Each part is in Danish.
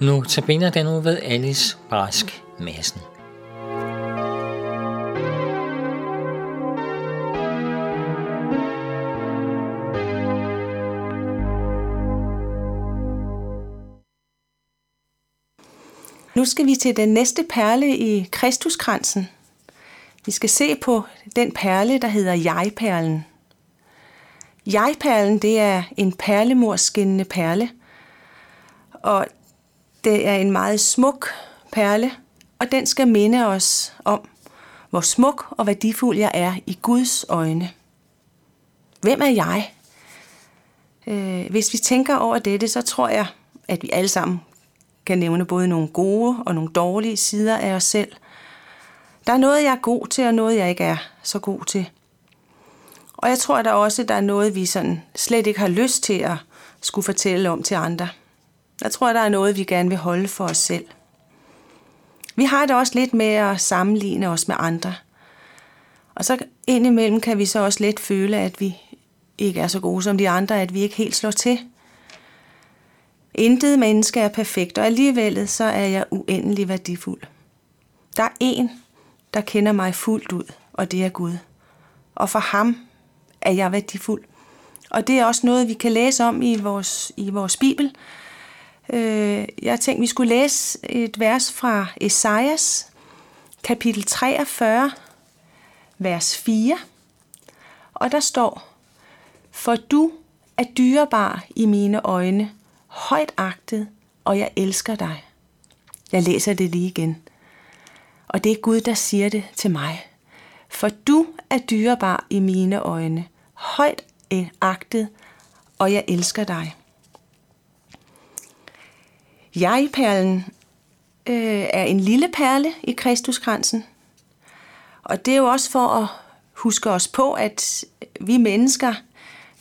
Nu tabiner den ud ved Alice Brask Madsen. Nu skal vi til den næste perle i Kristuskransen. Vi skal se på den perle, der hedder Jeg-perlen. Jeg-perlen, det er en perlemorskinnende perle, og det er en meget smuk perle, og den skal minde os om, hvor smuk og værdifuld jeg er i Guds øjne. Hvem er jeg? Hvis vi tænker over dette, så tror jeg, at vi alle sammen kan nævne både nogle gode og nogle dårlige sider af os selv. Der er noget, jeg er god til, og noget, jeg ikke er så god til. Og jeg tror, at der også er noget, vi sådan slet ikke har lyst til at skulle fortælle om til andre. Jeg tror, at der er noget, vi gerne vil holde for os selv. Vi har det også lidt med at sammenligne os med andre. Og så indimellem kan vi så også let føle, at vi ikke er så gode som de andre, at vi ikke helt slår til. Intet menneske er perfekt, og alligevel så er jeg uendelig værdifuld. Der er en, der kender mig fuldt ud, og det er Gud. Og for ham er jeg værdifuld. Og det er også noget, vi kan læse om i vores Bibel. Jeg tænkte, vi skulle læse et vers fra Esajas, kapitel 43, vers 4. Og der står, for du er dyrebar i mine øjne, højt agtet, og jeg elsker dig. Jeg læser det lige igen. Og det er Gud, der siger det til mig. For du er dyrebar i mine øjne, højt agtet, og jeg elsker dig. Jeg-perlen er en lille perle i Kristuskransen. Og det er jo også for at huske os på, at vi mennesker,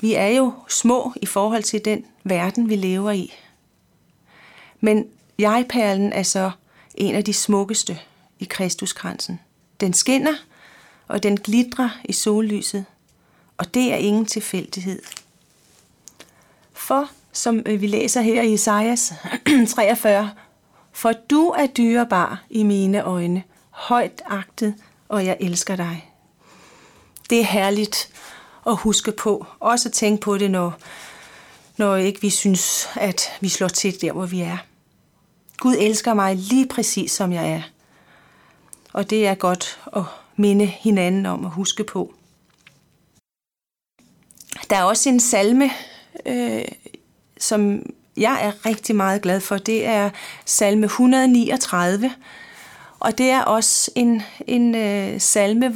vi er jo små i forhold til den verden, vi lever i. Men jeg-perlen er så en af de smukkeste i Kristuskransen. Den skinner, og den glitrer i sollyset, og det er ingen tilfældighed. For, som vi læser her i Esajas 43, for du er dyrebar i mine øjne, højt agtet, og jeg elsker dig. Det er herligt at huske på, også at tænke på det, når ikke vi synes, at vi slår til der, hvor vi er. Gud elsker mig lige præcis, som jeg er. Og det er godt at minde hinanden om at huske på. Der er også en salme, som jeg er rigtig meget glad for. Det er salme 139. Og det er også en salme,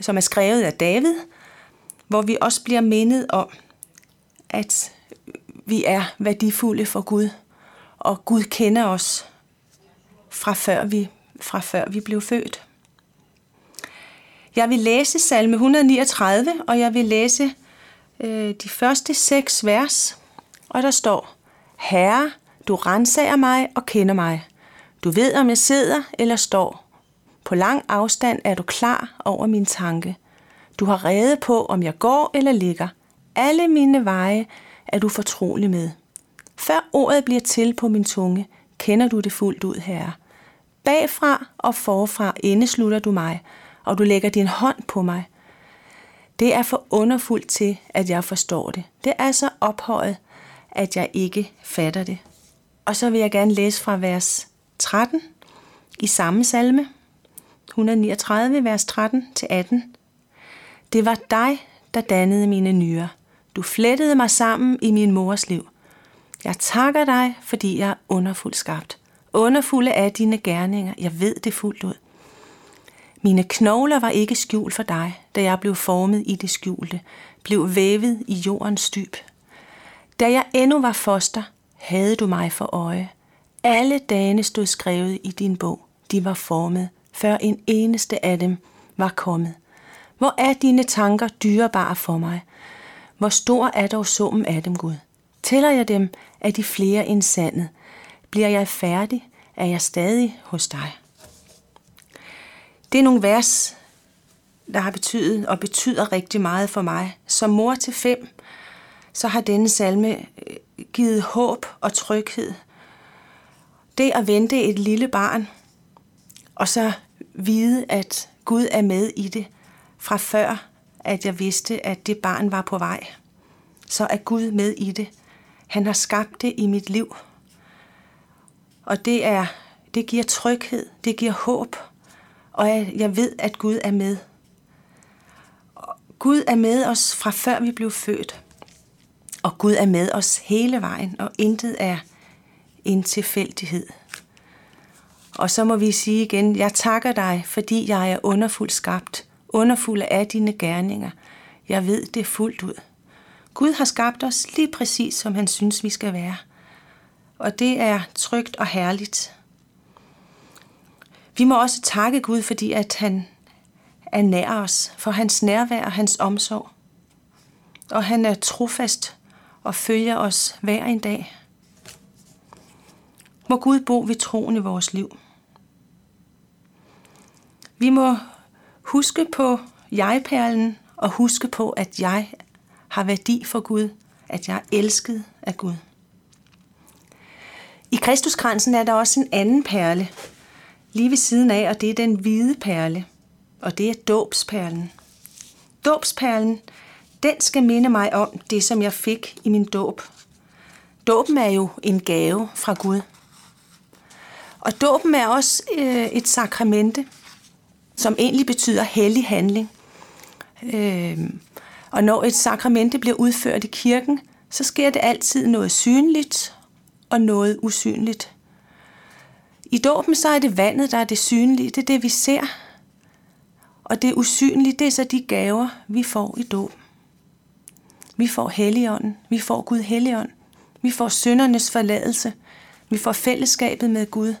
som er skrevet af David, hvor vi også bliver mindet om, at vi er værdifulde for Gud, og Gud kender os fra før vi blev født. Jeg vil læse salme 139, og jeg vil læse de første 6 vers, og der står, Herre, du renser mig og kender mig. Du ved, om jeg sidder eller står. På lang afstand er du klar over min tanke. Du har rede på, om jeg går eller ligger. Alle mine veje er du fortrolig med. Før ordet bliver til på min tunge, kender du det fuldt ud, Herre. Bagfra og forfra indeslutter du mig, og du lægger din hånd på mig. Det er for underfuldt til, at jeg forstår det. Det er så ophøjet, at jeg ikke fatter det. Og så vil jeg gerne læse fra vers 13 i samme salme, 139, vers 13-18. Det var dig, der dannede mine nyrer. Du flettede mig sammen i min mors liv. Jeg takker dig, fordi jeg er underfuldt skabt. Underfulde er dine gerninger. Jeg ved det fuldt ud. Mine knogler var ikke skjult for dig, da jeg blev formet i det skjulte, blev vævet i jordens dyb. Da jeg endnu var foster, havde du mig for øje. Alle dagene stod skrevet i din bog. De var formet, før en eneste af dem var kommet. Hvor er dine tanker dyrebare for mig? Hvor stor er dog summen af dem, Gud? Tæller jeg dem, er de flere end sandet. Bliver jeg færdig, er jeg stadig hos dig. Det er nogle vers, der har betydet og betyder rigtig meget for mig. Som mor til 5, så har denne salme givet håb og tryghed Det at vente et lille barn, og så vide, at Gud er med i det, fra før, at jeg vidste, at det barn var på vej, så er Gud med i det. Han har skabt det i mit liv. Og det giver tryghed, det giver håb, og jeg ved, at Gud er med. Og Gud er med os fra før vi blev født, og Gud er med os hele vejen, og intet er en tilfældighed. Og så må vi sige igen, jeg takker dig, fordi jeg er underfuldt skabt, underfuld af dine gerninger. Jeg ved det fuldt ud. Gud har skabt os lige præcis, som han synes, vi skal være. Og det er trygt og herligt. Vi må også takke Gud, fordi at han er nær os, for hans nærvær og hans omsorg. Og han er trofast og følger os hver en dag. Må Gud bo ved troen i vores liv. Vi må huske på jeg-perlen og huske på, at jeg har værdi for Gud, at jeg er elsket af Gud. I Kristuskransen er der også en anden perle, lige ved siden af, og det er den hvide perle, og det er dåbsperlen. Dåbsperlen, den skal minde mig om det, som jeg fik i min dåb. Dåben er jo en gave fra Gud. Og dåben er også et sakramente, som egentlig betyder hellig handling. Og når et sakramente bliver udført i kirken, så sker det altid noget synligt og noget usynligt. I dåben så er det vandet, der er det synlige, det er det, vi ser. Og det usynlige, det er så de gaver, vi får i dåben. Vi får Helligånden, vi får Gud Helligånd, vi får syndernes forladelse, vi får fællesskabet med Gud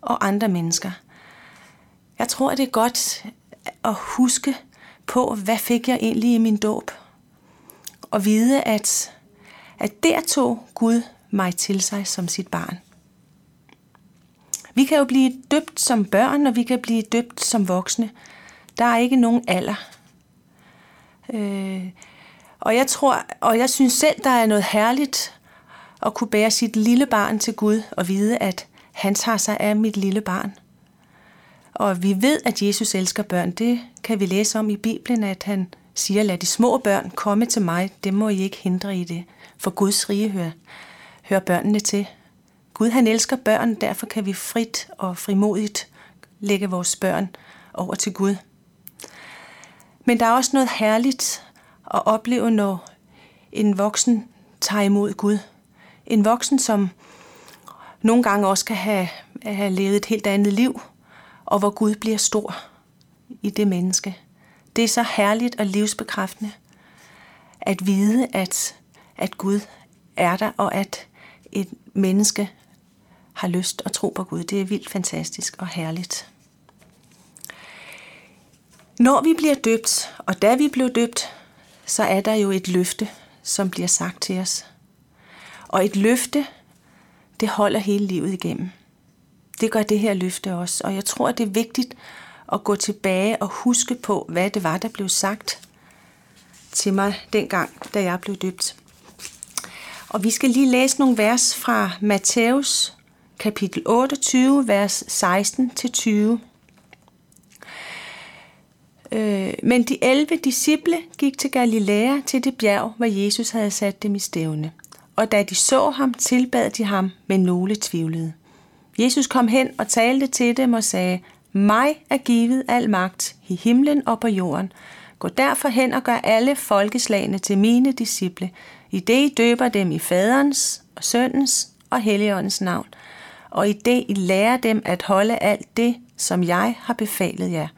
og andre mennesker. Jeg tror, det er godt at huske på, hvad fik jeg egentlig i min dåb? Og vide, at der tog Gud mig til sig som sit barn. Vi kan jo blive døbt som børn, og vi kan blive døbt som voksne. Der er ikke nogen alder. Og jeg synes selv, der er noget herligt at kunne bære sit lille barn til Gud og vide, at han tager sig af mit lille barn. Og vi ved, at Jesus elsker børn. Det kan vi læse om i Bibelen, at han siger, lad de små børn komme til mig. Det må I ikke hindre i det, for Guds rige hører børnene til. Gud, han elsker børn, derfor kan vi frit og frimodigt lægge vores børn over til Gud. Men der er også noget herligt at opleve, når en voksen tager imod Gud. En voksen, som nogle gange også kan have levet et helt andet liv, og hvor Gud bliver stor i det menneske. Det er så herligt og livsbekræftende at vide, at Gud er der, og at et menneske har lyst og tro på Gud. Det er vildt fantastisk og herligt. Når vi bliver døbt, og da vi blev døbt, så er der jo et løfte, som bliver sagt til os. Og et løfte, det holder hele livet igennem. Det gør det her løfte også. Og jeg tror, det er vigtigt at gå tilbage og huske på, hvad det var, der blev sagt til mig dengang, da jeg blev døbt. Og vi skal lige læse nogle vers fra Matteus, kapitel 28, vers 16-20. Men de 11 disciple gik til Galilea, til det bjerg, hvor Jesus havde sat dem i stævne. Og da de så ham, tilbad de ham, men nogle tvivlede. Jesus kom hen og talte til dem og sagde, mig er givet al magt i himlen og på jorden. Gå derfor hen og gør alle folkeslagene til mine disciple, i det I døber dem i Faderens og Søndens og Helligåndens navn, og i det I lærer dem at holde alt det, som jeg har befalet jer.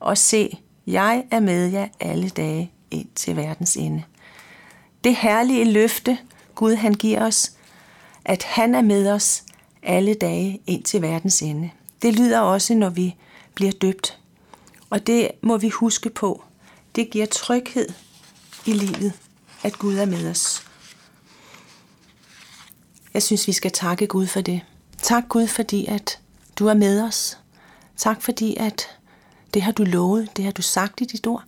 Og se, jeg er med jer alle dage ind til verdens ende. Det herlige løfte, Gud han giver os, at han er med os alle dage ind til verdens ende. Det lyder også, når vi bliver døbt. Og det må vi huske på. Det giver tryghed i livet, at Gud er med os. Jeg synes, vi skal takke Gud for det. Tak Gud, fordi at du er med os. Tak fordi, at det har du lovet, det har du sagt i dit ord.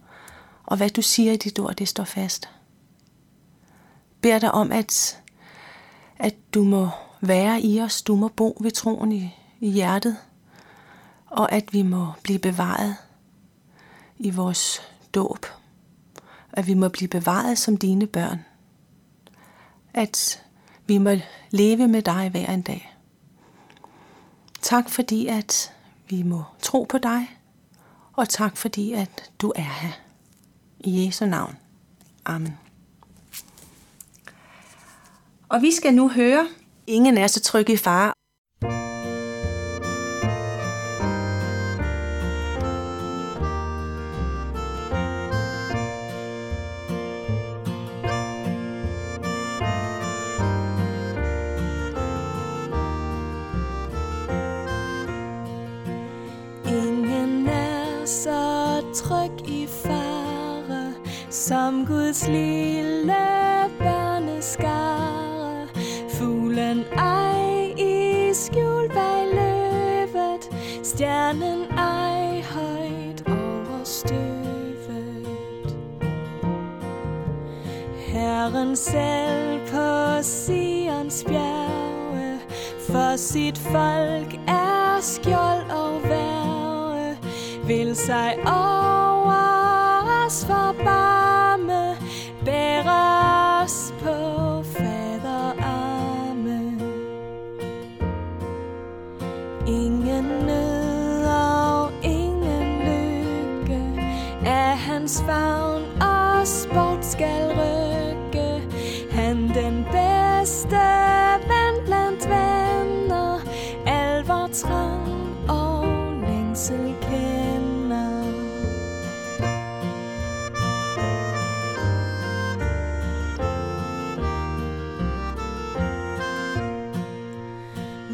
Og hvad du siger i dit ord, det står fast. Bær dig om, at du må være i os, du må bo ved troen i hjertet, og at vi må blive bevaret i vores dåb, at vi må blive bevaret som dine børn, at vi må leve med dig hver en dag. Tak fordi, at vi må tro på dig, og tak fordi, at du er her. I Jesu navn. Amen. Og vi skal nu høre, ingen er så tryg i fare. Ingen er så tryg i fare, som Guds lille børneskare. Fuglen ej i skjul bag løvet, stjernen ej højt over støvet. Herren selv på Sions bjerge, for sit folk er skjold og værge, vil sig over os forbarme, bære os på faderarme. Ingen nød og ingen lykke, af hans favn og sport skal rykke. Han den bedste ven blandt venner, al vor trang og længsel kender.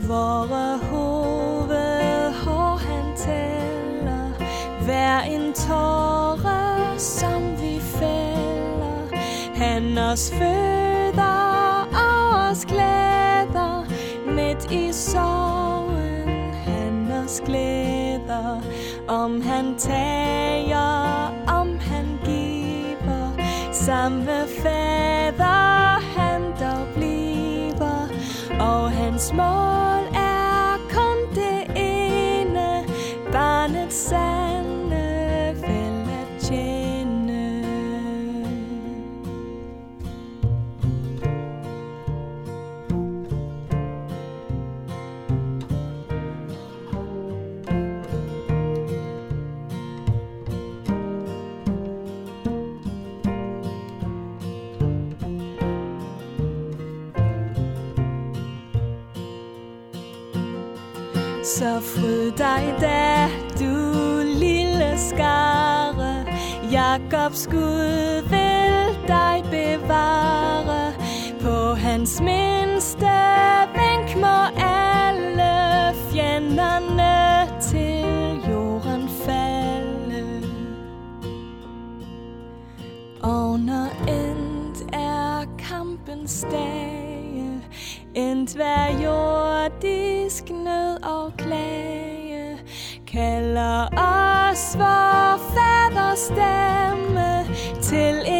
Vore hovedhår han tæller, hver en tåre som vi fælder. Han os føder og os glæder, midt i sorgen han os glæder. Om han tager, om han giver, samme fader han dog bliver, og hans mål er kun det ene, barnets sande vel at tjene. Så fryd dig da, du lille skare, Jakobs Gud vil dig bevare. På hans mindste vink må alle fjenderne til jorden falde. Og når endt er kampens dage, endt hver jordisk nød og klage, kalder os vor faders stemme til en